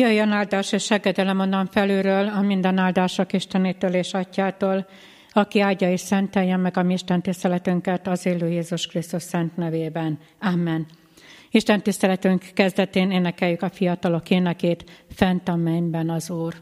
Jöjjön áldás és segedelem onnan felülről, a minden áldások Istenétől és Atyától, aki áldja és szenteljen meg a mi Isten tiszteletünket az élő Jézus Krisztus szent nevében. Amen. Isten tiszteletünk kezdetén énekeljük a fiatalok énekét, Fent a mennyben az Úr.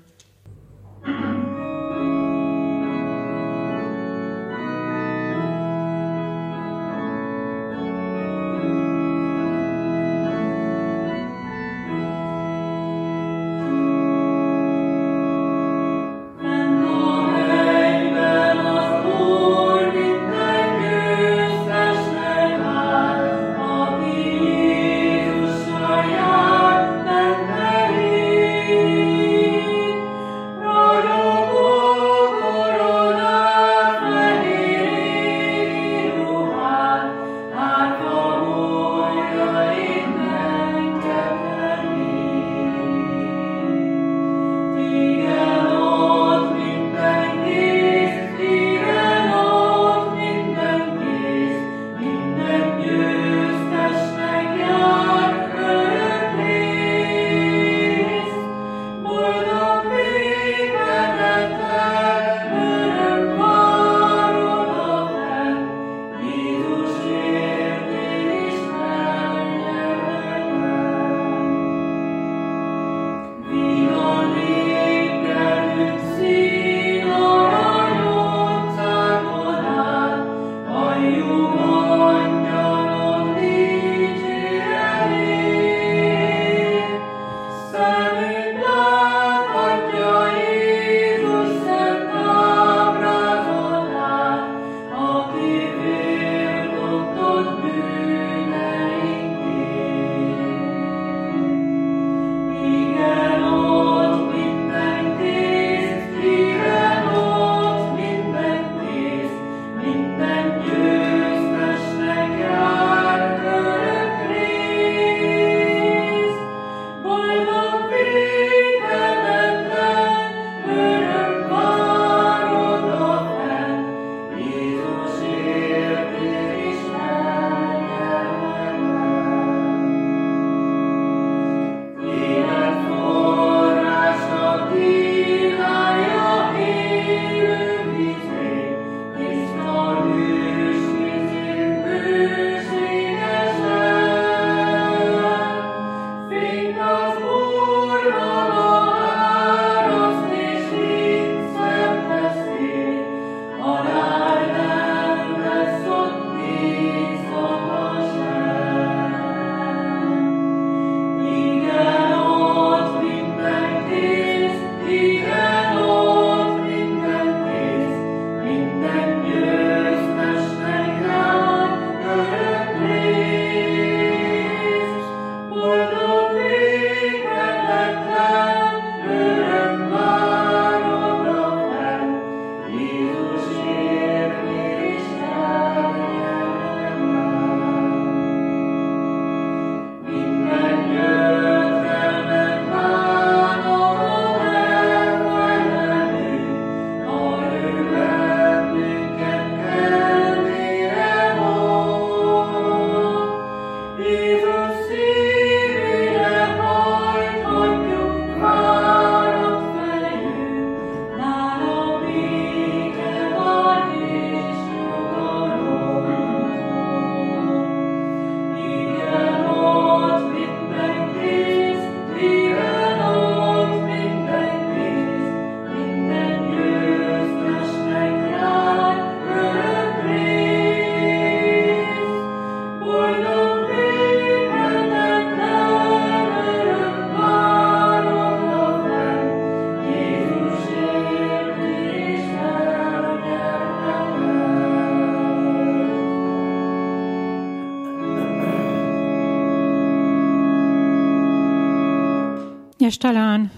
És talán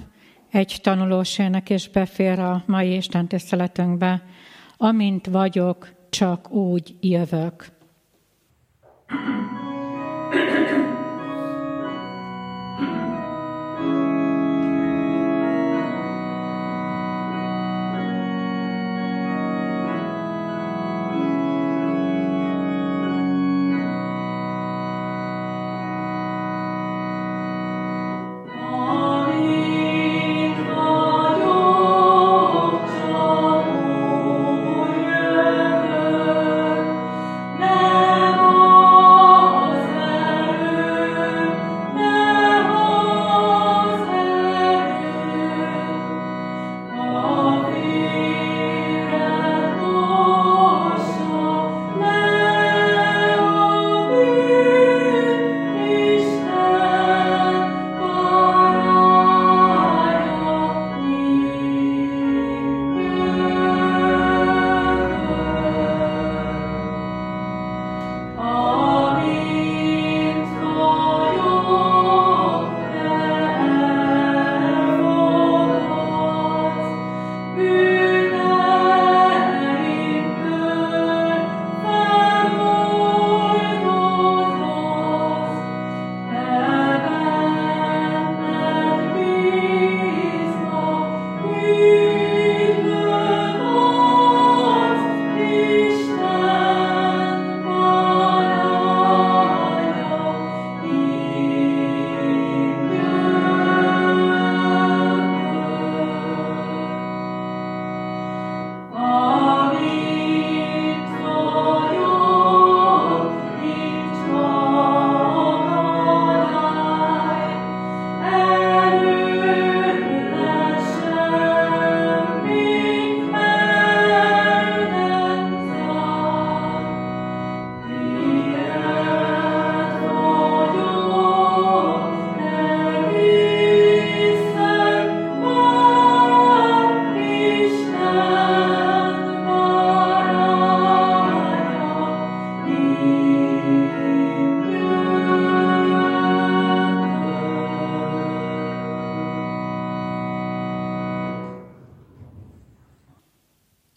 egy tanulós ének is befér a mai istentiszteletünkbe. Amint vagyok, csak úgy jövök.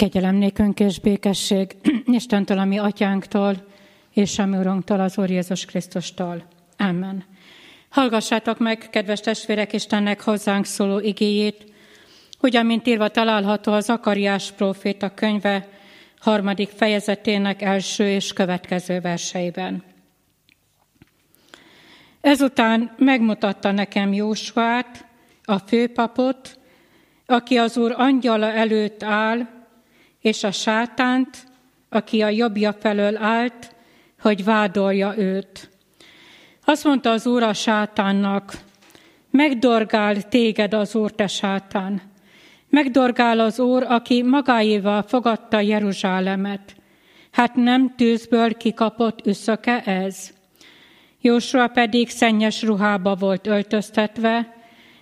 Kegyelem nékünk és békesség Istentől, a mi atyánktól, és a mi urunktól, az Úr Jézus Krisztustól. Amen. Hallgassátok meg, kedves testvérek, Istennek hozzánk szóló igéjét, hogy amint írva található a Zakariás próféta könyve 3. fejezetének első és következő verseiben. Ezután megmutatta nekem Jósuát, a főpapot, aki az Úr angyala előtt áll, és a sátánt, aki a jobbja felől állt, hogy vádolja őt. Azt mondta az Úr a sátánnak: megdorgál téged az Úr, te sátán. Megdorgál az Úr, aki magáéval fogadta Jeruzsálemet. Hát nem tűzből kikapott üszöke ez? Jósua pedig szennyes ruhába volt öltöztetve,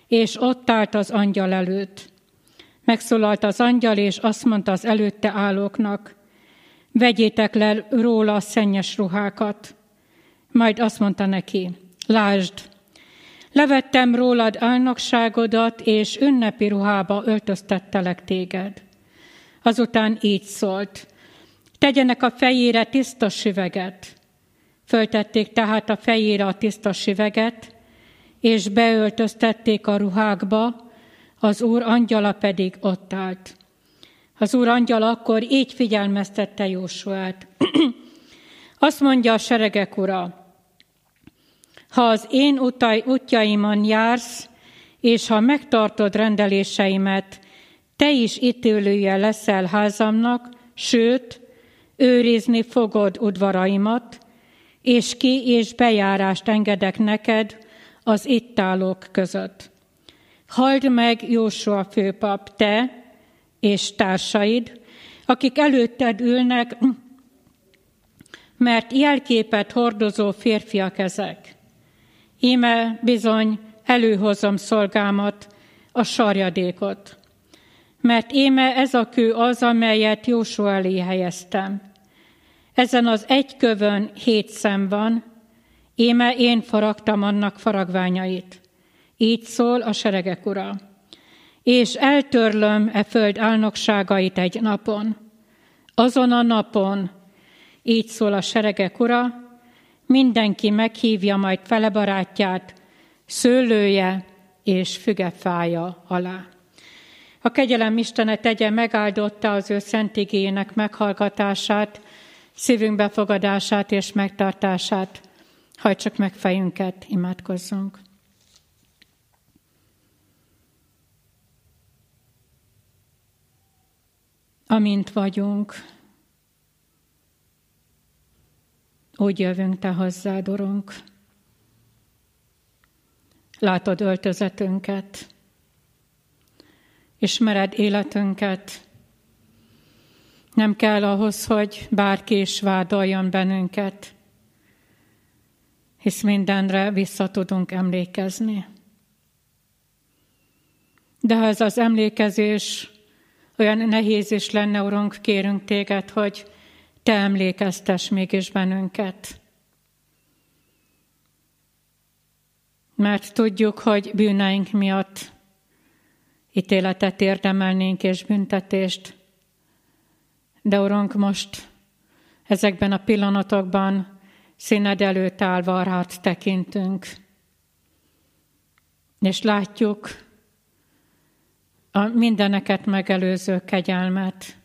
és ott állt az angyal előtt. Megszólalt az angyal, és azt mondta az előtte állóknak: vegyétek le róla a szennyes ruhákat. Majd azt mondta neki: lásd, levettem rólad álnokságodat, és ünnepi ruhába öltöztettelek téged. Azután így szólt: tegyenek a fejére tiszta süveget. Föltették tehát a fejére a tiszta süveget, és beöltöztették a ruhákba, az Úr angyala pedig ott állt. Az Úr angyala akkor így figyelmeztette Jósuát: azt mondja a seregek ura, ha az én útjaimon jársz, és ha megtartod rendeléseimet, te is ítélője leszel házamnak, sőt, őrizni fogod udvaraimat, és ki és bejárást engedek neked az itt állók között. Halld meg, Jósua főpap, te és társaid, akik előtted ülnek, mert jelképet hordozó férfiak ezek. Íme bizony előhozom szolgámat, a sarjadékot, mert íme ez a kő az, amelyet Jósua elé helyeztem. Ezen az egy kövön 7 szem van, íme én faragtam annak faragványait. Így szól a seregek ura: és eltörlöm e föld álnokságait egy napon. Azon a napon, így szól a seregek ura, mindenki meghívja majd felebarátját, szőlője és fügefája alá. A kegyelem Istene tegye megáldotta az ő szent igéjének meghallgatását, szívünk befogadását és megtartását. Hajtsuk meg fejünket, imádkozzunk. Amint vagyunk, úgy jövünk te hozzád, Urunk. Látod öltözetünket, ismered életünket. Nem kell ahhoz, hogy bárki is vádoljon bennünket, hisz mindenre vissza tudunk emlékezni. De ha ez az emlékezés olyan nehéz is lenne, Urunk, kérünk téged, hogy te emlékeztess mégis bennünket. Mert tudjuk, hogy bűneink miatt ítéletet érdemelnénk és büntetést, de Urunk, most ezekben a pillanatokban színed előtt állva rád tekintünk, és látjuk a mindeneket megelőző kegyelmet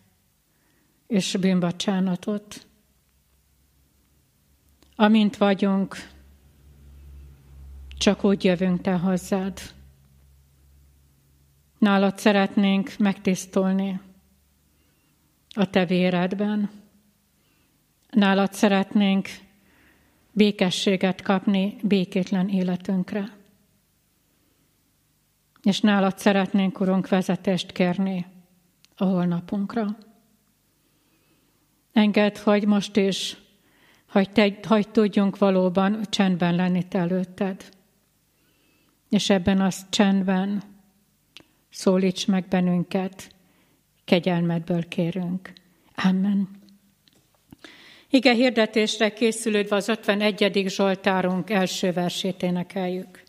és bűnbocsánatot. Amint vagyunk, csak úgy jövünk te hozzád. Nálad szeretnénk megtisztulni, a te véredben. Nálad szeretnénk békességet kapni békétlen életünkre. És nálad szeretnénk, Urunk, vezetést kérni a holnapunkra. Engedd, hogy most is, hogy tudjunk valóban csendben lenni te előtted. És ebben az csendben szólíts meg bennünket, kegyelmedből kérünk. Amen. Ige hirdetésre készülődve az 51. Zsoltárunk első versét énekeljük.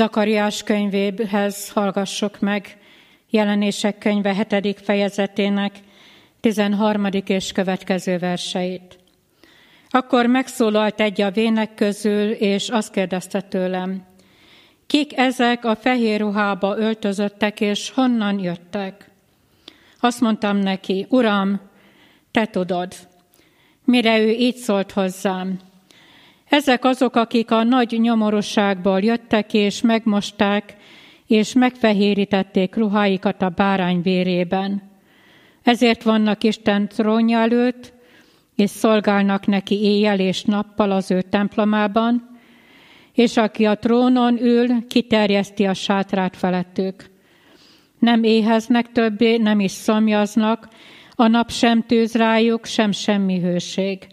Zakariás könyvéhez hallgassuk meg Jelenések könyve 7. fejezetének 13. és következő verseit. Akkor megszólalt egy a vének közül, és azt kérdezte tőlem, kik ezek a fehér ruhába öltözöttek, és honnan jöttek? Azt mondtam neki, Uram, te tudod. Mire ő így szólt hozzám, ezek azok, akik a nagy nyomorúságból jöttek, és megmosták, és megfehérítették ruháikat a bárány vérében. Ezért vannak Isten trónja előtt, és szolgálnak neki éjjel és nappal az ő templomában, és aki a trónon ül, kiterjeszti a sátrát felettük. Nem éheznek többé, nem is szomjaznak, a nap sem tűz rájuk, sem semmi hőség.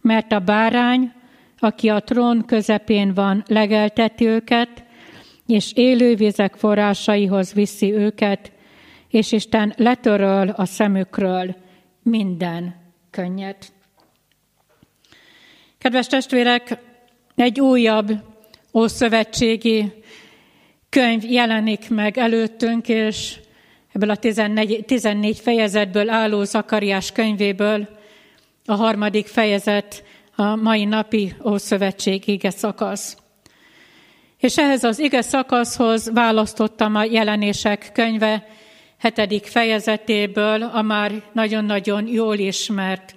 Mert a bárány, aki a trón közepén van, legelteti őket, és élő vizek forrásaihoz viszi őket, és Isten letöröl a szemükről minden könnyet. Kedves testvérek, egy újabb ószövetségi könyv jelenik meg előttünk, és ebből a 14 fejezetből álló Zakariás könyvéből a 3. fejezet a mai napi ószövetség ige szakasz. És ehhez az ige szakaszhoz választottam a Jelenések könyve 7. fejezetéből a már nagyon-nagyon jól ismert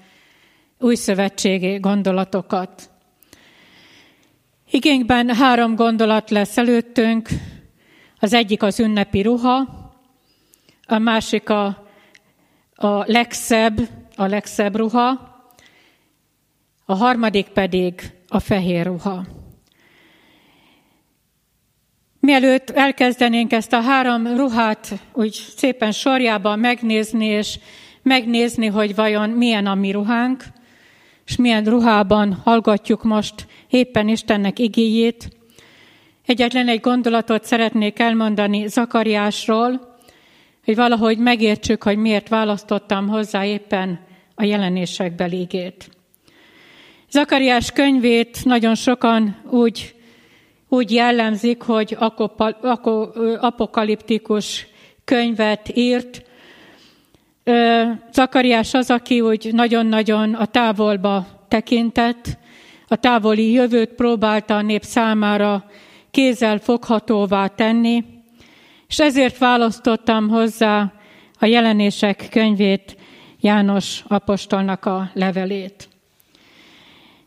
újszövetségi gondolatokat. Igényben 3 gondolat lesz előttünk, az egyik az ünnepi ruha, a másik a legszebb ruha, a harmadik pedig a fehér ruha. Mielőtt elkezdenénk ezt a 3 ruhát úgy szépen sorjában megnézni, és megnézni, hogy vajon milyen a mi ruhánk, és milyen ruhában hallgatjuk most éppen Istennek igéjét, egyetlen egy gondolatot szeretnék elmondani Zakariásról, hogy valahogy megértsük, hogy miért választottam hozzá éppen a jelenések beligét. Zakariás könyvét nagyon sokan úgy jellemzik, hogy apokaliptikus könyvet írt. Zakariás az, aki úgy nagyon-nagyon a távolba tekintett, a távoli jövőt próbálta a nép számára kézzel foghatóvá tenni, és ezért választottam hozzá a Jelenések könyvét, János apostolnak a levelét.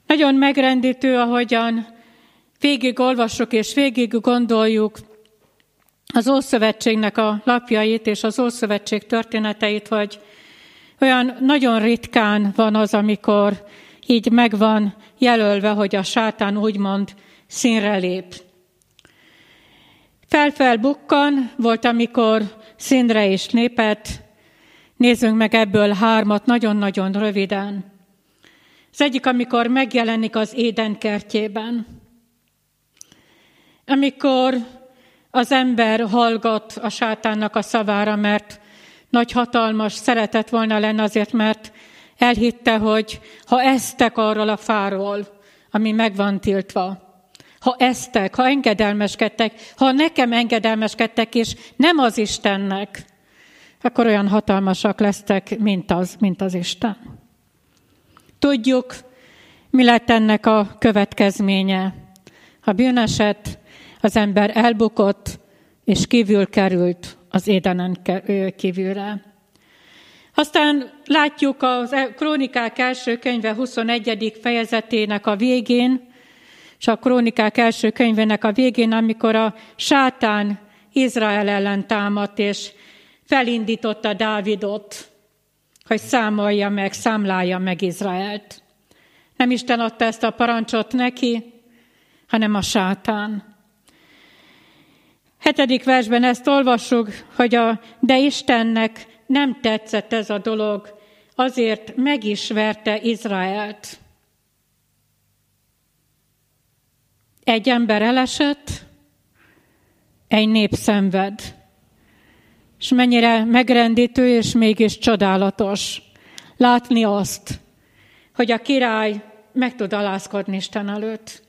Nagyon megrendítő, ahogyan végig olvassuk és végig gondoljuk az Ószövetségnek a lapjait és az Ószövetség történeteit, hogy olyan nagyon ritkán van az, amikor így megvan jelölve, hogy a sátán úgymond színre lép. Felbukkan, volt, amikor színre is lépett. Nézzünk meg ebből 3 nagyon-nagyon röviden. Az egyik, amikor megjelenik az Éden kertjében. Amikor az ember hallgat a sátánnak a szavára, mert nagy hatalmas szeretett volna lenni azért, mert elhitte, hogy ha esztek arról a fáról, ami meg van tiltva, ha esztek, ha engedelmeskedtek, ha nekem engedelmeskedtek, és nem az Istennek, akkor olyan hatalmasak lesztek, mint az Isten. Tudjuk, mi lett ennek a következménye. A bűneset, az ember elbukott, és kívül került az Édenen kívülre. Aztán látjuk a Krónikák első könyve 21. fejezetének a végén, és a Krónikák első könyvének a végén, amikor a sátán Izrael ellen támadt, és felindította Dávidot, hogy számlálja meg Izraelt. Nem Isten adta ezt a parancsot neki, hanem a sátán. 7. versben ezt olvassuk, hogy de Istennek nem tetszett ez a dolog, azért meg is verte Izraelt. Egy ember elesett, egy nép szenved. És mennyire megrendítő és mégis csodálatos látni azt, hogy a király meg tud alázkodni Isten előtt.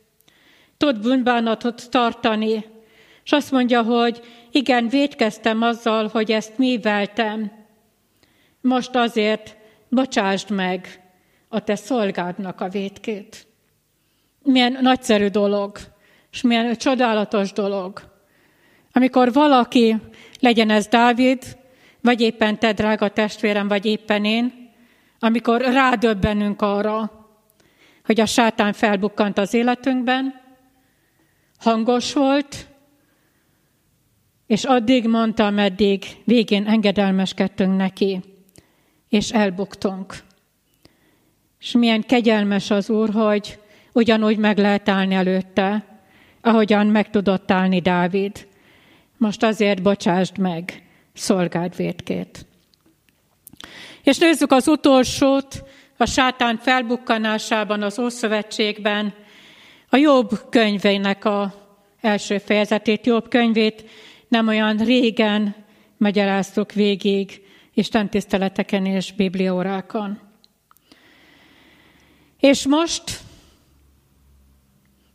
Tud bűnbánatot tartani, És azt mondja, hogy igen, vétkeztem azzal, hogy ezt műveltem. Most azért bocsásd meg a te szolgádnak a vétkét. Milyen nagyszerű dolog, és milyen csodálatos dolog. Amikor valaki, legyen ez Dávid, vagy éppen te, drága testvérem, vagy éppen én, amikor rádöbbenünk arra, hogy a sátán felbukkant az életünkben, hangos volt, és addig mondta, ameddig végén engedelmeskedtünk neki, és elbuktunk. És milyen kegyelmes az Úr, hogy ugyanúgy meg lehet állni előtte, ahogyan meg tudott állni Dávid. Most azért bocsásd meg szolgád vétkét. És nézzük az utolsót, a sátán felbukkanásában, az Ószövetségben, a Jobb könyvének az első fejezetét, Jobb könyvét nem olyan régen magyaráztuk végig istentiszteleteken és bibliaórákon. És most,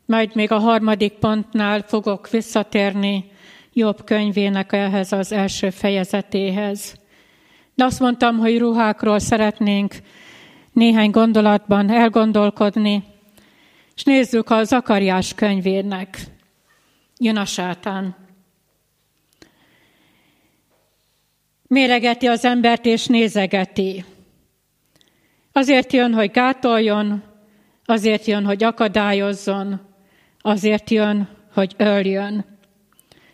majd még a harmadik pontnál fogok visszatérni Jobb könyvének ehhez az első fejezetéhez. De azt mondtam, hogy ruhákról szeretnénk néhány gondolatban elgondolkodni, és nézzük a Zakariás könyvének. Jön a sátán. Méregeti az embert és nézegeti. Azért jön, hogy gátoljon, azért jön, hogy akadályozzon, azért jön, hogy öljön.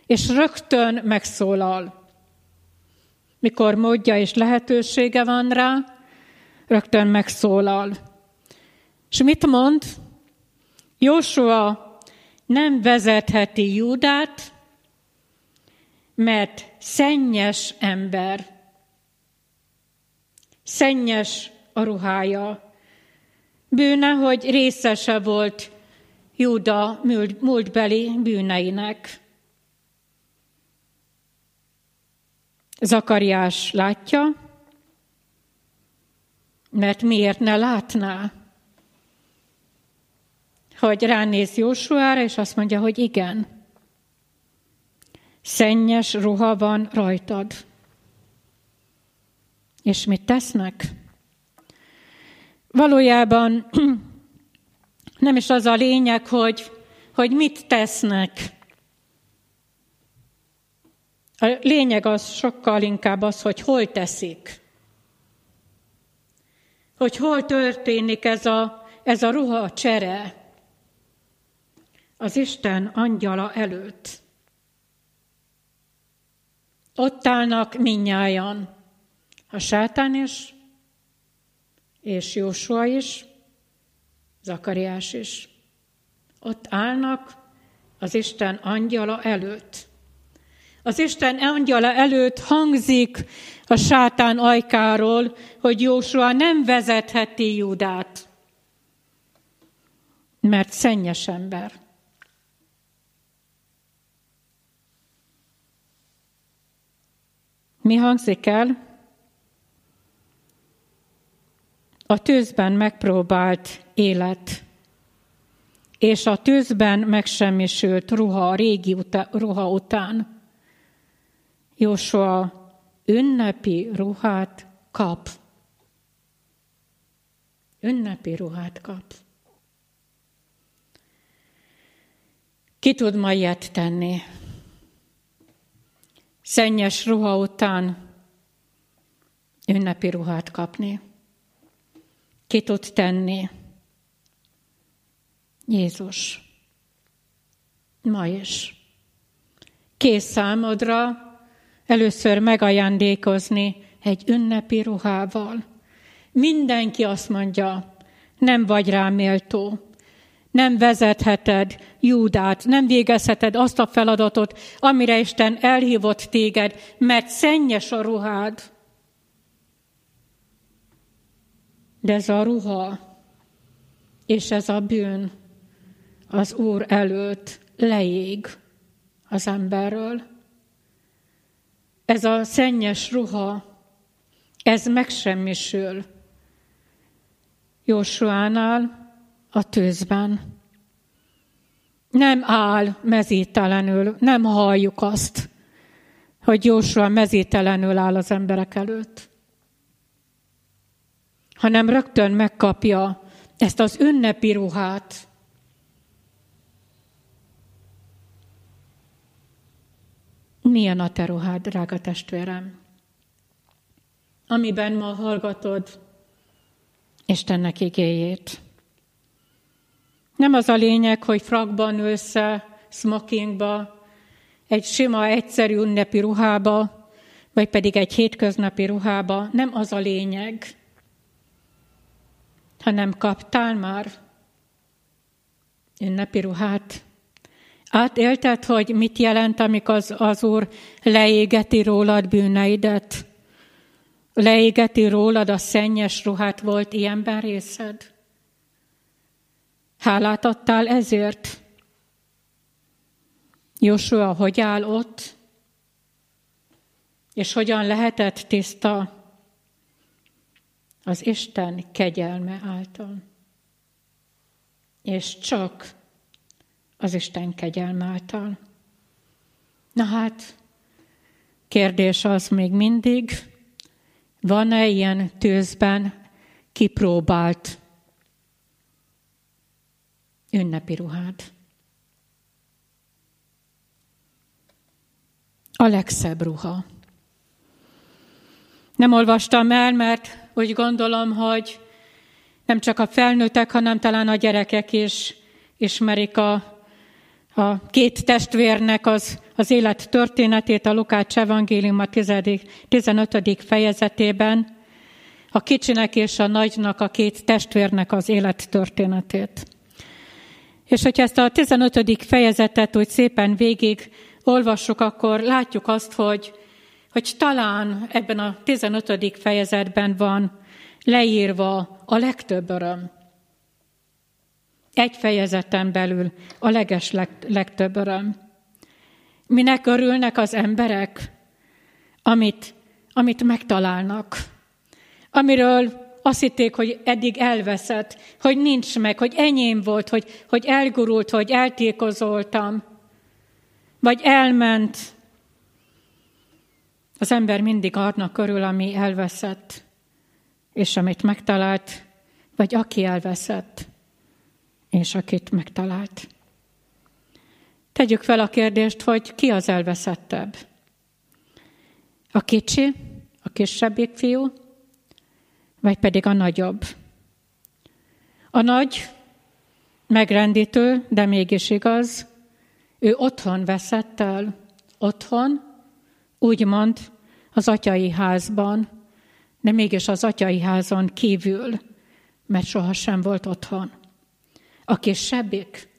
És rögtön megszólal. Mikor módja és lehetősége van rá, rögtön megszólal. És mit mond? Józsua nem vezetheti Júdát, mert szennyes ember. Szennyes a ruhája. Bűne, hogy részese volt Júda múltbeli bűneinek. Zakariás látja, mert miért ne látná? Hogy ránéz Józsuára, és azt mondja, hogy igen. Szennyes ruha van rajtad. És mit tesznek? Valójában nem is az a lényeg, hogy mit tesznek. A lényeg az sokkal inkább az, hogy hol teszik. Hogy hol történik ez a ruha csere az Isten angyala előtt. Ott állnak mindnyájan, a sátán is, és Józsua is, Zakariás is. Ott állnak az Isten angyala előtt. Az Isten angyala előtt hangzik a sátán ajkáról, hogy Józsua nem vezetheti Júdát, mert szennyes ember. Mi hangzik el? A tűzben megpróbált élet, és a tűzben megsemmisült ruha, a régi ruha után. Józsua ünnepi ruhát kap. Ünnepi ruhát kap. Ki tud ma ilyet tenni? Szennyes ruha után ünnepi ruhát kapni. Ki tud tenni? Jézus. Ma is. Kész számodra először megajándékozni egy ünnepi ruhával. Mindenki azt mondja, nem vagy rá méltó. Nem vezetheted Júdát, nem végezheted azt a feladatot, amire Isten elhívott téged, mert szennyes a ruhád. De ez a ruha és ez a bűn az Úr előtt leég az emberről. Ez a szennyes ruha, ez megsemmisül Józsuánál a tűzben. nem áll mezítelenül, nem halljuk azt, hogy Jósua mezítelenül áll az emberek előtt, hanem rögtön megkapja ezt az ünnepi ruhát. Milyen a te ruhád, drága testvérem, amiben ma hallgatod Istennek igéjét. Nem az a lényeg, hogy frakban ülsz-e, smokingba, egy sima, egyszerű ünnepi ruhába, vagy pedig egy hétköznapi ruhába. Nem az a lényeg, hanem kaptál már ünnepi ruhát. Átélted, hogy mit jelent, amikor az Úr leégeti rólad bűneidet, leégeti rólad a szennyes ruhát, volt ilyenben részed? Hálát adtál ezért? Jósua hogy áll ott, és hogyan lehetett tiszta? Az Isten kegyelme által. És csak az Isten kegyelme által. Na hát, kérdés az még mindig, van-e ilyen tűzben kipróbált ünnepi ruhád? A legszebb ruha. Nem olvastam el, mert úgy gondolom, hogy nem csak a felnőttek, hanem talán a gyerekek is ismerik a két testvérnek az élet történetét, a Lukács evangélium a 15. fejezetében, a kicsinek és a nagynak, a két testvérnek az élet történetét. És hogyha ezt a 15. fejezetet úgy szépen végig olvassuk, akkor látjuk azt, hogy talán ebben a 15. fejezetben van leírva a legtöbb öröm. Egy fejezeten belül a legtöbb öröm. Minek örülnek az emberek? Amit megtalálnak. Amiről azt hitték, hogy eddig elveszett, hogy nincs meg, hogy enyém volt, hogy elgurult, hogy eltékozoltam, vagy elment. Az ember mindig annak örül, ami elveszett, és amit megtalált, vagy aki elveszett, és akit megtalált. Tegyük fel a kérdést, hogy ki az elveszettebb? A kicsi, a kisebbik fiú, vagy pedig a nagyobb? A nagy, megrendítő, de mégis igaz, ő otthon veszett el, otthon, úgymond az atyai házban, de mégis az atyai házon kívül, mert sohasem volt otthon. A kisebbik.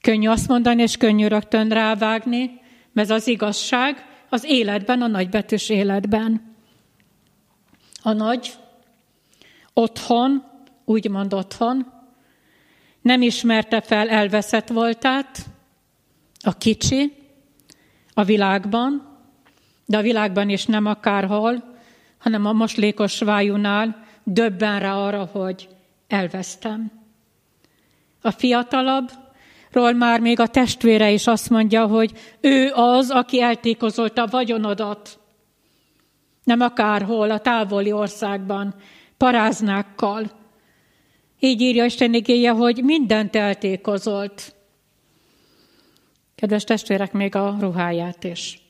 Könnyű azt mondani, és könnyű rögtön rávágni, mert az igazság az életben, a nagybetűs életben. A nagy otthon, úgymond otthon, nem ismerte fel elveszett voltát, a kicsi a világban, de a világban is nem akárhol, hanem a moslékos vájunál döbben rá arra, hogy elvesztem. A fiatalabbról már még a testvére is azt mondja, hogy ő az, aki eltékozolta a vagyonodat. Nem akárhol, a távoli országban, paráznákkal. Így írja Isten igéje, hogy mindent eltékozolt. Kedves testvérek, még a ruháját is.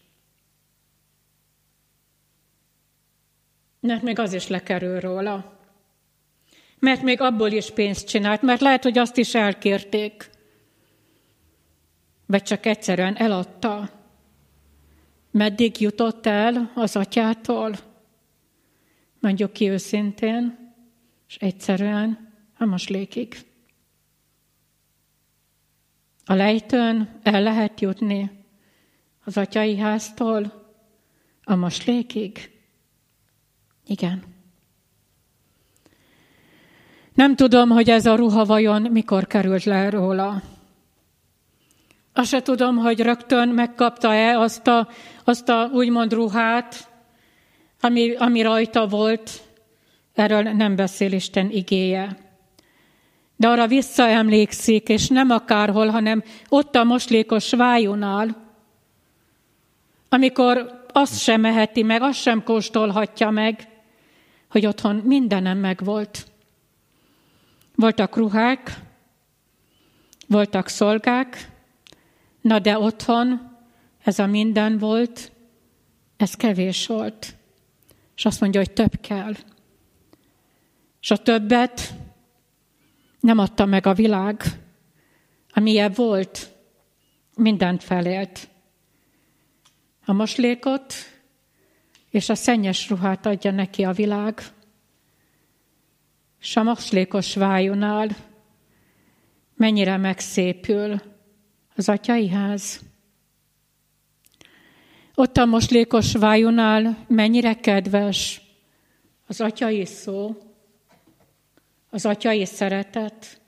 Mert még az is lekerül róla. Mert még abból is pénzt csinált, mert lehet, hogy azt is elkérték. Vagy csak egyszerűen eladta. Meddig jutott el az atyától? Mondjuk ki őszintén, és egyszerűen a moslékig. A lejtőn el lehet jutni az atyai háztól a moslékig. Igen. Nem tudom, hogy ez a ruha vajon mikor került le róla. Azt se tudom, hogy rögtön megkapta-e azt a úgymond ruhát, ami rajta volt. Erről nem beszél Isten igéje. de arra visszaemlékszik, és nem akárhol, hanem ott a moslékos vájunál, amikor azt sem eheti meg, azt sem kóstolhatja meg, hogy otthon mindenem megvolt. Voltak ruhák, voltak szolgák, na de otthon ez a minden volt, ez kevés volt. És azt mondja, hogy több kell. És a többet nem adta meg a világ, amilyen volt, mindent felélt. A moslékot és a szennyes ruhát adja neki a világ, és a moslékos vájunál mennyire megszépül az atyai ház. Ott a moslékos vájunál mennyire kedves az atyai szó, az atyai szeretet.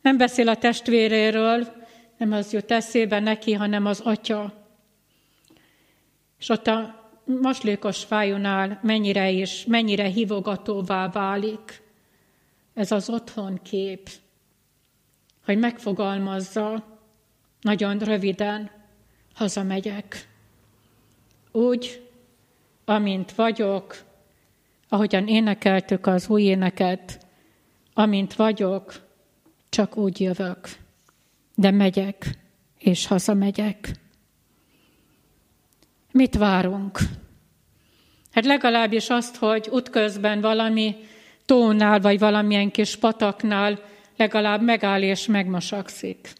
Nem beszél a testvéréről, nem az jut eszébe neki, hanem az atya. És ott a moslékos fájunál mennyire hívogatóvá válik ez az otthonkép, hogy megfogalmazza nagyon röviden, hazamegyek. Úgy, amint vagyok, ahogyan énekeltük az új éneket, amint vagyok, csak úgy jövök, de megyek és hazamegyek. Mit várunk? Hát legalábbis azt, hogy útközben valami tónál, vagy valamilyen kis pataknál legalább megáll és megmosakszik.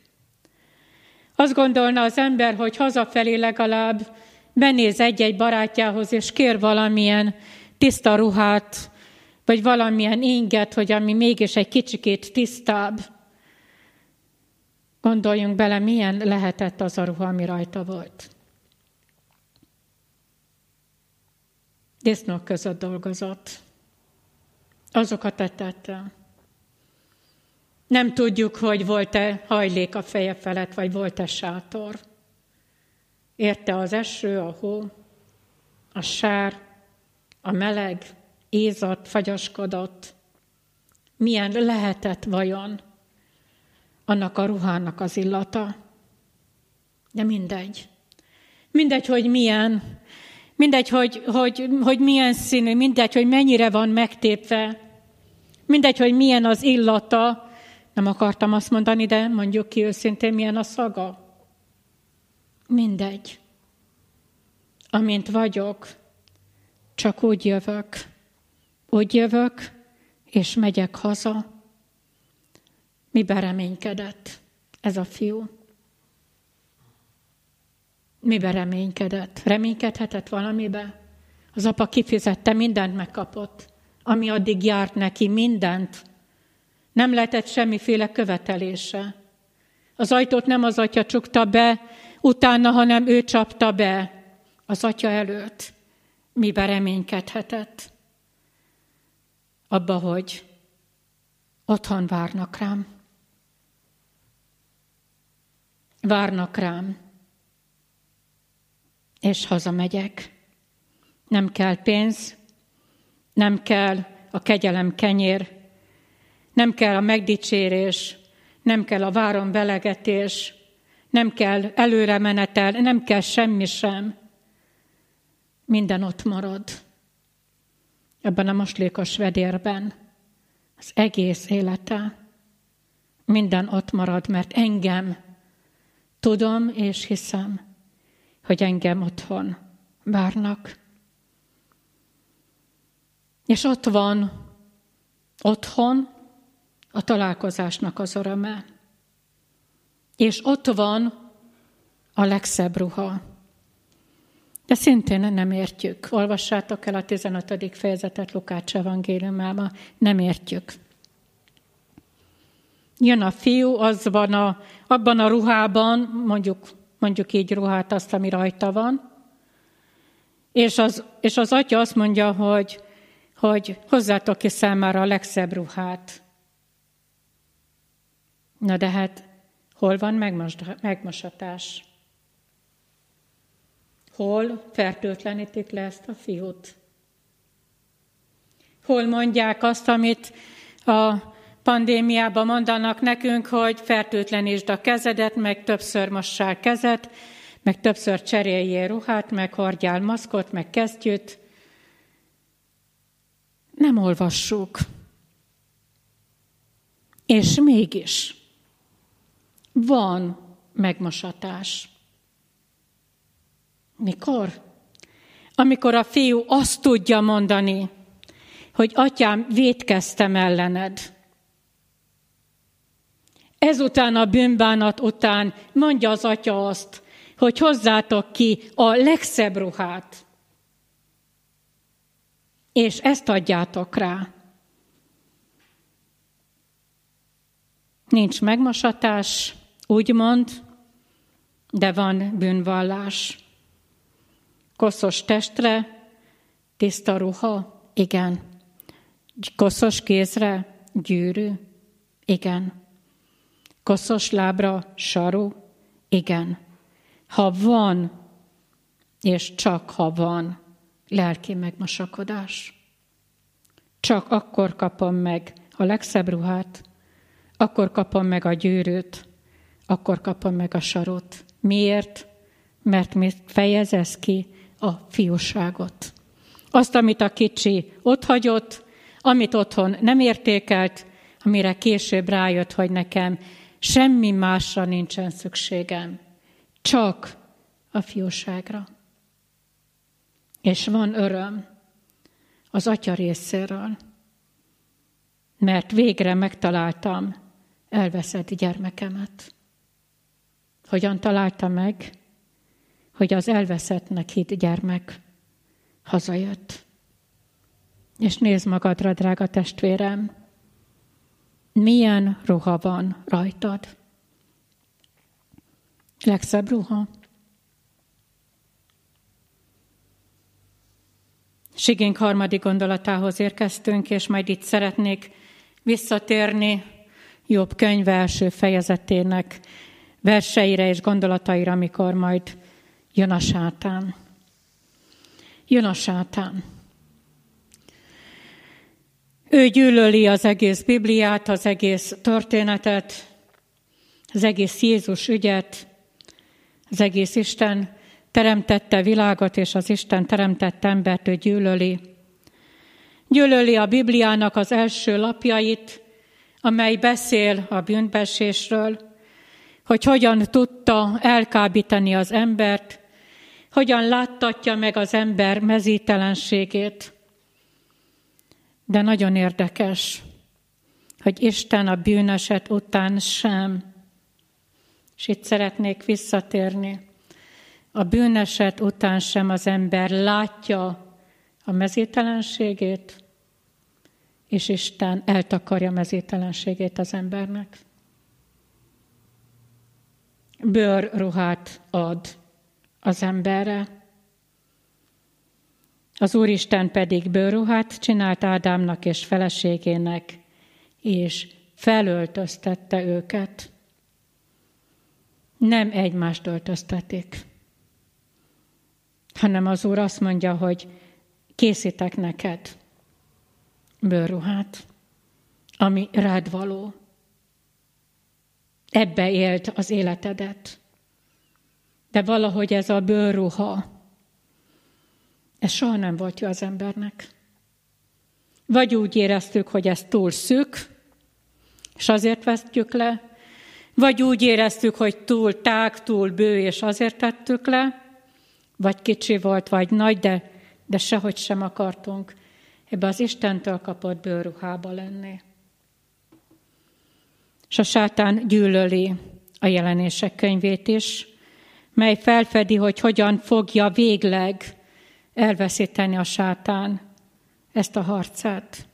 Azt gondolna az ember, hogy hazafelé legalább benéz egy-egy barátjához, és kér valamilyen tiszta ruhát, vagy valamilyen inget, hogy ami mégis egy kicsikét tisztább. Gondoljunk bele, milyen lehetett az a ruha, ami rajta volt. Disznók között dolgozott. Azokat etette. Nem tudjuk, hogy volt-e hajlék a feje felett, vagy volt-e sátor. Érte az eső, a hó, a sár, a meleg, ízadt, fagyaskodott. Milyen lehetett vajon annak a ruhának az illata? De mindegy. Mindegy, hogy milyen. Mindegy, hogy milyen színű, mindegy, hogy mennyire van megtépve, mindegy, hogy milyen az illata, nem akartam azt mondani, de mondjuk ki őszintén, milyen a szaga. Mindegy. Amint vagyok, csak úgy jövök. Úgy jövök, és megyek haza. Miben reménykedett ez a fiú? Miben reménykedett? Reménykedhetett valamiben? Az apa kifizette, mindent megkapott, ami addig járt neki, mindent. Nem lehetett semmiféle követelése. Az ajtót nem az atya csukta be utána, hanem ő csapta be az atya előtt. Miben reménykedhetett? Abba, hogy otthon várnak rám. Várnak rám. És hazamegyek. Nem kell pénz, nem kell a kegyelem kenyér, nem kell a megdicsérés, nem kell a váron belegetés, nem kell előre menetel, nem kell semmi sem. Minden ott marad. Ebben a moslékos vedérben az egész élete. Minden ott marad, mert engem tudom és hiszem, hogy engem otthon várnak. És ott van otthon a találkozásnak az öröme. És ott van a legszebb ruha. De szintén nem értjük. Olvassátok el a 15. fejezetet Lukács evangéliumában. Nem értjük. Jön a fiú, abban a ruhában, mondjuk így ruhát, azt, ami rajta van. És az atya azt mondja, hogy hozzátok ki számára a legszebb ruhát. Na de hát, hol van megmosatás? Hol fertőtlenítik le ezt a fiút? Hol mondják azt, amit a pandémiában mondanak nekünk, hogy fertőtlenítsd a kezedet, meg többször massál kezet, meg többször cseréljél ruhát, meg hordjál maszkot, meg kesztyűt. Nem olvassuk. És mégis van megmosatás. Mikor? Amikor a fiú azt tudja mondani, hogy atyám, vétkeztem ellened. Ezután a bűnbánat után mondja az atya azt, hogy hozzátok ki a legszebb ruhát, és ezt adjátok rá. Nincs megmosatás, úgymond, de van bűnvallás. Koszos testre, tiszta ruha, igen. Koszos kézre, gyűrű, igen. Koszos lábra, saru, igen. Ha van, és csak ha van, lelki megmosakodás. Csak akkor kapom meg a legszebb ruhát, akkor kapom meg a gyűrűt, akkor kapom meg a sarut. Miért? Mert fejezesz ki a fiúságot. Azt, amit a kicsi otthagyott, amit otthon nem értékelt, amire később rájött, hogy nekem semmi másra nincsen szükségem. Csak a fiúságra. És van öröm az atya részéről, mert végre megtaláltam elveszett gyermekemet. Hogyan találta meg, hogy az elveszettnek hitt gyermek hazajött. És nézd magadra, drága testvérem, milyen ruha van rajtad. Legszebb ruha. Sigénk harmadik gondolatához érkeztünk, és majd itt szeretnék visszatérni Jobb könyve első fejezetének verseire és gondolataira, amikor majd jön a sátán. Jön a sátán. Ő gyűlöli az egész Bibliát, az egész történetet, az egész Jézus ügyet, az egész Isten teremtette világot, és az Isten teremtett embert, ő gyűlöli. Gyűlöli a Bibliának az első lapjait, amely beszél a bűnbeesésről, hogy hogyan tudta elkábítani az embert, hogyan láttatja meg az ember mezítelenségét. De nagyon érdekes, hogy Isten a bűneset után sem. És itt szeretnék visszatérni. A bűneset után sem az ember látja a mezítelenségét, és Isten eltakarja mezítelenségét az embernek. Bőrruhát ad az emberre. Az Úristen pedig bőrruhát csinált Ádámnak és feleségének, és felöltöztette őket. Nem egymást öltöztetik, hanem az Úr azt mondja, hogy készítek neked bőrruhát, ami rád való. Ebbe élt az életedet. De valahogy ez a bőrruha, ez soha nem volt jó az embernek. Vagy úgy éreztük, hogy ez túl szűk, és azért vesztjük le, vagy úgy éreztük, hogy túl tág, túl bő, és azért tettük le, vagy kicsi volt, vagy nagy, de sehogy sem akartunk ebbe az Istentől kapott bőrruhába lenni. És a sátán gyűlöli a jelenések könyvét is, mely felfedi, hogy hogyan fogja végleg elveszíteni a sátán ezt a harcát.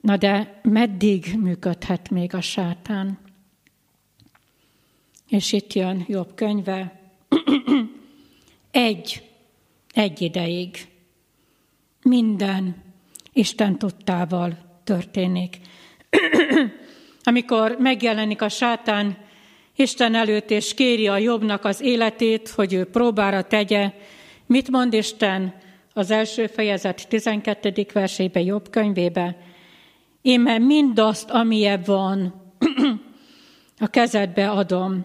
Na de meddig működhet még a sátán? És itt jön Jobb könyve. Egy ideig minden Isten tudtával történik. Amikor megjelenik a sátán Isten előtt, és kéri a Jobbnak az életét, hogy ő próbára tegye, mit mond Isten az első fejezet 12. versében Jobb könyvébe? Íme mindazt, amilyen van, a kezedbe adom,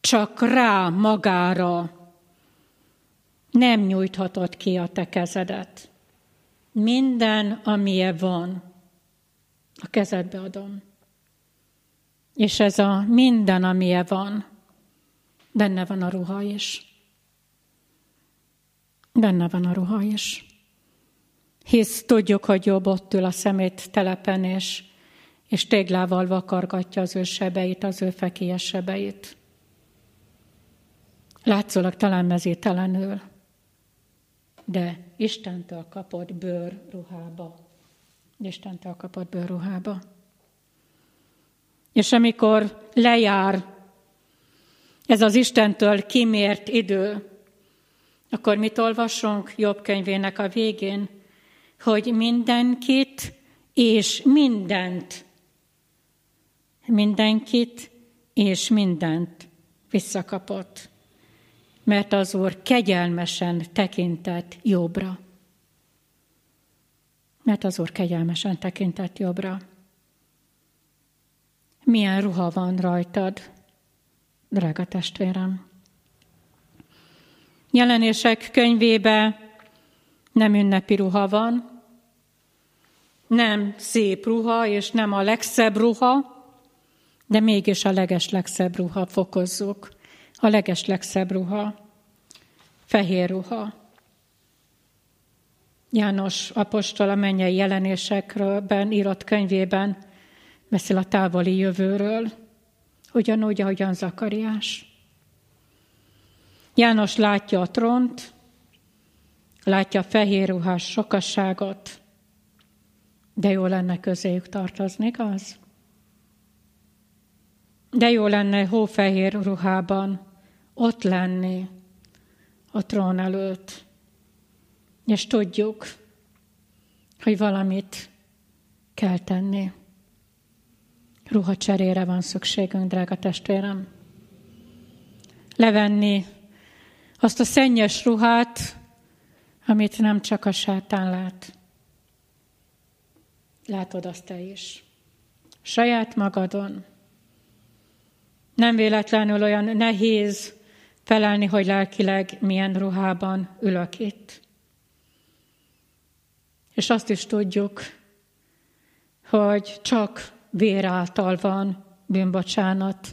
csak rá magára nem nyújthatod ki a te kezedet. Minden, amilyen van, a kezedbe adom. És ez a minden, amilyen van, benne van a ruha is. Benne van a ruha is. Hisz tudjuk, hogy Jobb ott ül a szemét telepen, és téglával vakargatja az ő sebeit, az ő fekélyes sebeit. Látszólag talán mezítelenül, de Istentől kapott bőrruhába. Istentől kapott bőrruhába. És amikor lejár ez az Istentől kimért idő, akkor mit olvasunk Jobb könyvének a végén? Hogy mindenkit és mindent, visszakapott. Mert az Úr kegyelmesen tekintett jobbra. Milyen ruha van rajtad, drága testvérem? Jelenések könyvébe nem ünnepi ruha van, nem szép ruha, és nem a legszebb ruha, de mégis a legeslegszebb ruha, fokozzuk. A legeslegszebb ruha, fehér ruha. János apostol a mennyei jelenésekben írott könyvében beszél a távoli jövőről, ugyanúgy, ahogyan Zakariás. János látja a trónt, látja a fehér ruhás sokasságot, de jó lenne közéjük tartozni, igaz? De jó lenne hófehér ruhában ott lenni a trón előtt. És tudjuk, hogy valamit kell tenni. Ruhacserére van szükségünk, drága testvérem. Levenni azt a szennyes ruhát, amit nem csak a sátán lát. Látod azt te is. Saját magadon. Nem véletlenül olyan nehéz felelni, hogy lelkileg milyen ruhában ülök itt. És azt is tudjuk, hogy csak vér által van bűnbocsánat,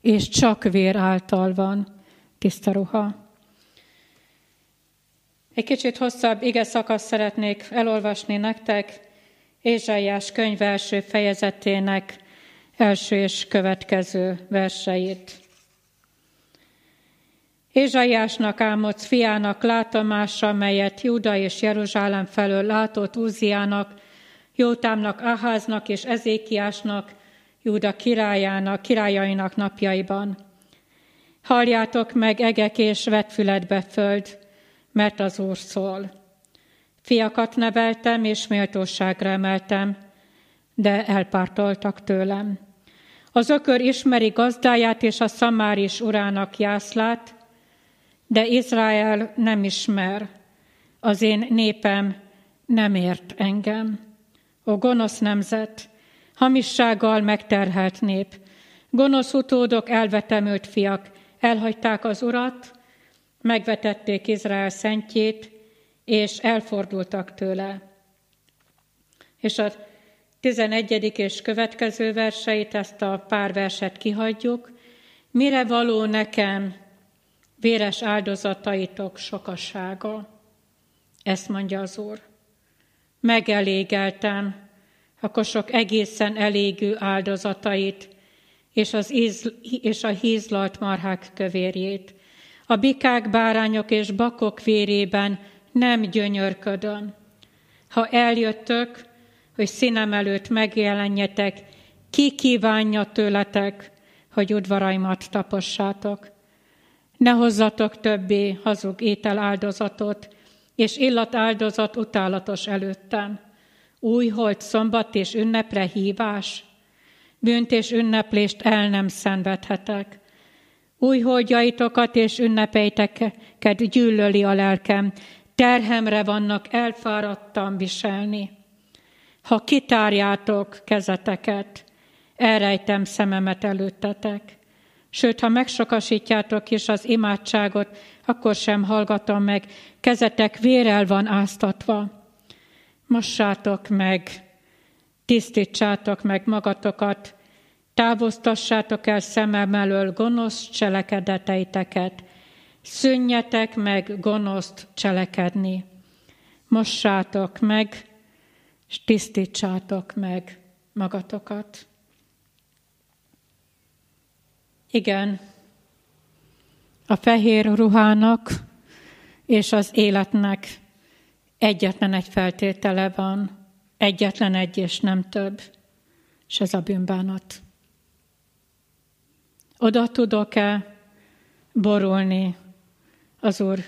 és csak vér által van tiszta ruha. Egy kicsit hosszabb ige szakaszt szeretnék elolvasni nektek, Ézsaiás könyv első fejezetének első és következő verseit. Ézsaiásnak, Ámocz fiának látomása, melyet Júda és Jeruzsálem felől látott Úziának, Jótámnak, Aháznak és Ezékiásnak, Júda királyainak napjaiban. Halljátok meg, egek, és vedd füledbe, föld, mert az Úr szól. Fiakat neveltem, és méltóságra emeltem, de elpártoltak tőlem. Az ökör ismeri gazdáját, és a szamár is urának jászlát, de Izrael nem ismer, az én népem nem ért engem. Ó, gonosz nemzet, hamissággal megterhelt nép, gonosz utódok, elvetemült fiak, elhagyták az Urat, megvetették Izrael szentjét, és elfordultak tőle. És a 11. és következő verseit, ezt a pár verset kihagyjuk. Mire való nekem véres áldozataitok sokassága? Ezt mondja az Úr. Megelégeltem a kosok egészen elégű áldozatait, és a hízlalt marhák kövérjét. A bikák, bárányok és bakok vérében nem gyönyörködöm. Ha eljöttök, hogy színem előtt megjelenjetek, ki kívánja tőletek, hogy udvaraimat tapossátok. Ne hozzatok többé hazug ételáldozatot, és illatáldozat utálatos előttem. Újholt, szombat és ünnepre hívás, bűnt és ünneplést el nem szenvedhetek. Újholdjaitokat és ünnepeiteket gyűlöli a lelkem, terhemre vannak, elfáradtam viselni. Ha kitárjátok kezeteket, elrejtem szememet előttetek. Sőt, ha megsokasítjátok is az imádságot, akkor sem hallgatom meg, kezetek vérrel van áztatva. Mossátok meg, tisztítsátok meg magatokat, távoztassátok el szemem elől gonosz cselekedeteiteket, szűnjetek meg gonoszt cselekedni. Mossátok meg, és tisztítsátok meg magatokat. Igen, a fehér ruhának és az életnek egyetlen egy feltétele van, egyetlen egy és nem több, és ez a bűnbánat. Oda tudok-e borulni az Úr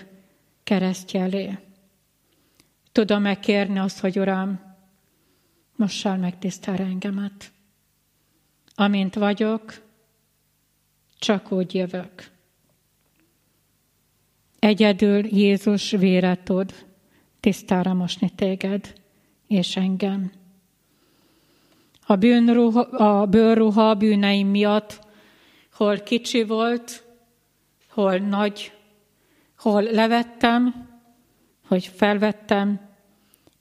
keresztje elé? Tudom-e kérni azt, hogy Uram, mossál meg tisztára engemet? Amint vagyok, csak úgy jövök. Egyedül Jézus vére tud tisztára mosni téged és engem. A bőrruha bűneim miatt hol kicsi volt, hol nagy, hol levettem, hogy felvettem.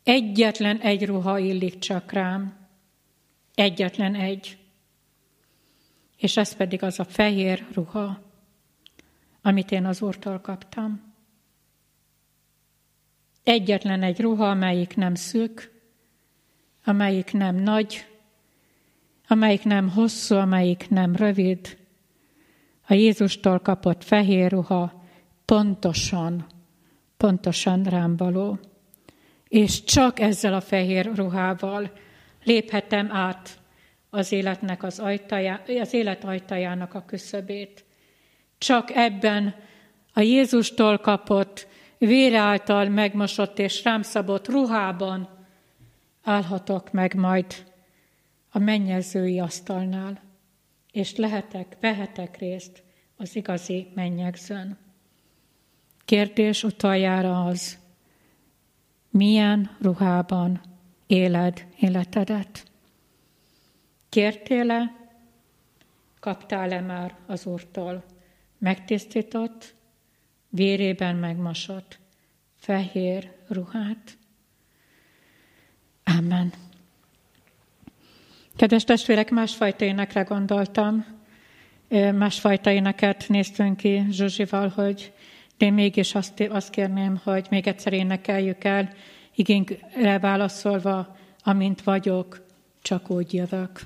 Egyetlen egy ruha illik csak rám. Egyetlen egy. És ez pedig az a fehér ruha, amit én az Úrtól kaptam. Egyetlen egy ruha, amelyik nem szűk, amelyik nem nagy, amelyik nem hosszú, amelyik nem rövid. A Jézustól kapott fehér ruha pontosan rám való. És csak ezzel a fehér ruhával léphetem át az életnek az élet ajtajának a küszöbét. Csak ebben a Jézustól kapott, vére által megmosott és rám szabott ruhában állhatok meg majd a mennyezői asztalnál, és vehetek részt az igazi mennyegzőn. Kérdés utoljára az, milyen ruhában éled életedet? Kértél-e, kaptál-e már az Úrtól megtisztított, vérében megmosott fehér ruhát? Amen. Kedves testvérek, másfajta énekre gondoltam, másfajta éneket néztünk ki Zsuzsival, hogy de mégis azt kérném, hogy még egyszer énekeljük el, igénkre válaszolva, amint vagyok, csak úgy jövök.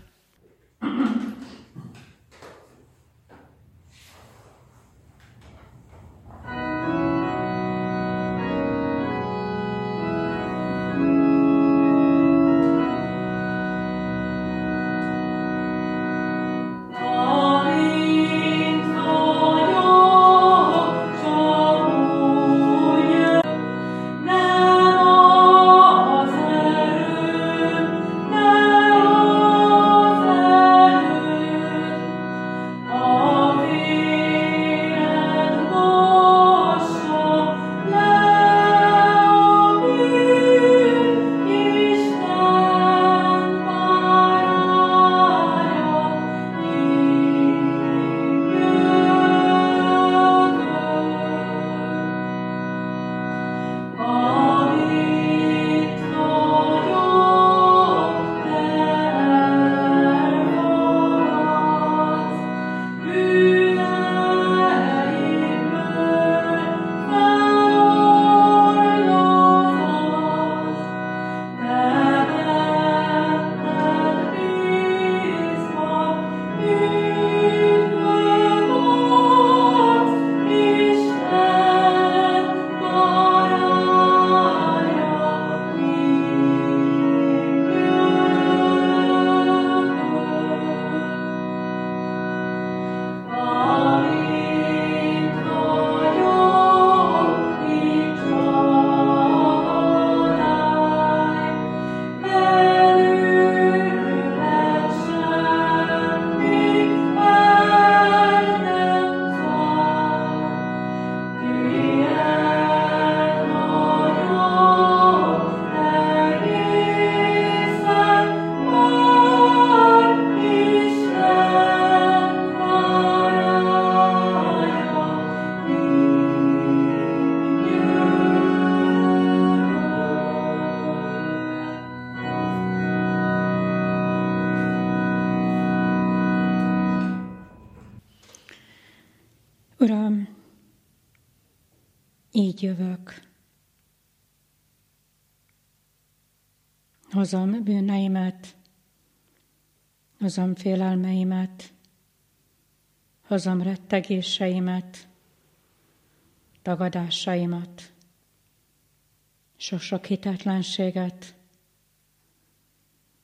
Uram, így jövök. Hozom bűneimet, hozom félelmeimet, hozom rettegéseimet, tagadásaimat, sok-sok hitetlenséget.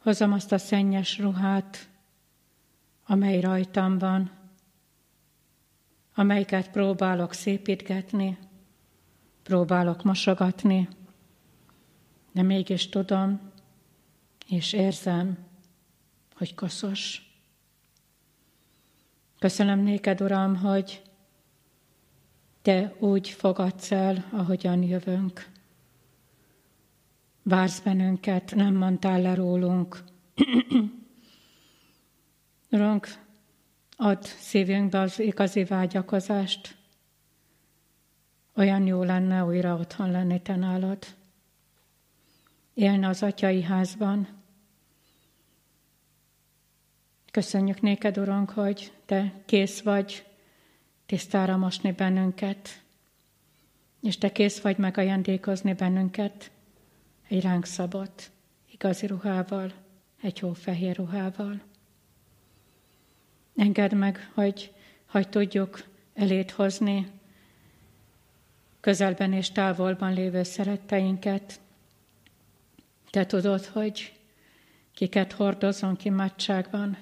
Hozom azt a szennyes ruhát, amely rajtam van, amelyiket próbálok szépítgetni, próbálok mosogatni, de mégis tudom és érzem, hogy koszos. Köszönöm néked, Uram, hogy Te úgy fogadsz el, ahogyan jövünk. Vársz bennünket, nem mondtál le rólunk. Urunk, add szívünkbe az igazi vágyakozást. Olyan jó lenne újra otthon lenni Te nálad. Élne az atyai házban. Köszönjük néked, Urunk, hogy Te kész vagy tisztára mosni bennünket, és Te kész vagy megajándékozni bennünket egy ránk szabott igazi ruhával, egy hófehér ruhával. Engedd meg, hogy tudjuk eléd hozni közelben és távolban lévő szeretteinket. Te tudod, hogy kiket hordozunk imádságban.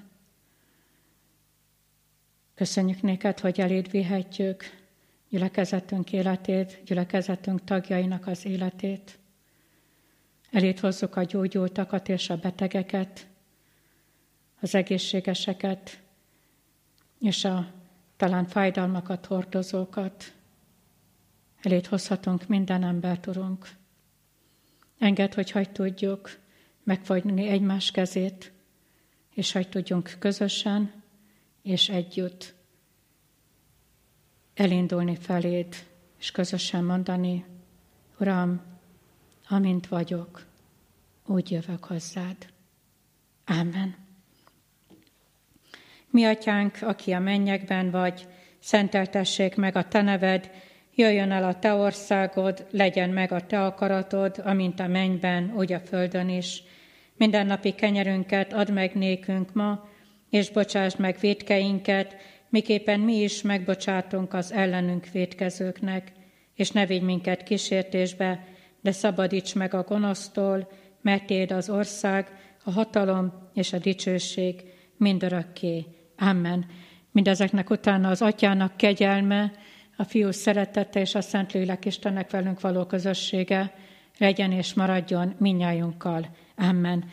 Köszönjük néked, hogy eléd vihetjük gyülekezetünk életét, gyülekezetünk tagjainak az életét. Eléd hozzuk a gyógyultakat és a betegeket, az egészségeseket, és a talán fájdalmakat hordozókat. Eléd hozhatunk minden embert, Urunk. Engedd, hogy tudjuk megfogni egymás kezét, és hogy tudjunk közösen és együtt elindulni feléd, és közösen mondani, Uram, amint vagyok, úgy jövök hozzád. Ámen. Mi atyánk, aki a mennyekben vagy, szenteltessék meg a te neved, jöjjön el a te országod, legyen meg a te akaratod, amint a mennyben, úgy a földön is. Mindennapi kenyerünket add meg nékünk ma, és bocsásd meg vétkeinket, miképpen mi is megbocsátunk az ellenünk vétkezőknek. És ne vigy minket kísértésbe, de szabadíts meg a gonosztól, mert tiéd az ország, a hatalom és a dicsőség mindörökké. Amen. Mindezeknek utána az Atyának kegyelme, a Fiú szeretete és a Szentlélek Istennek velünk való közössége legyen és maradjon mindnyájunkkal. Amen.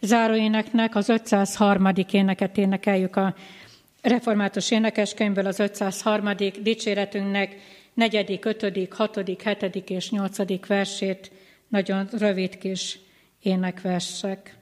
Záróéneknek az 503. éneket énekeljük a református énekeskönyvből, az 503. dicséretünknek 4., 5., 6., 7. és 8. versét, nagyon rövid kis énekversek.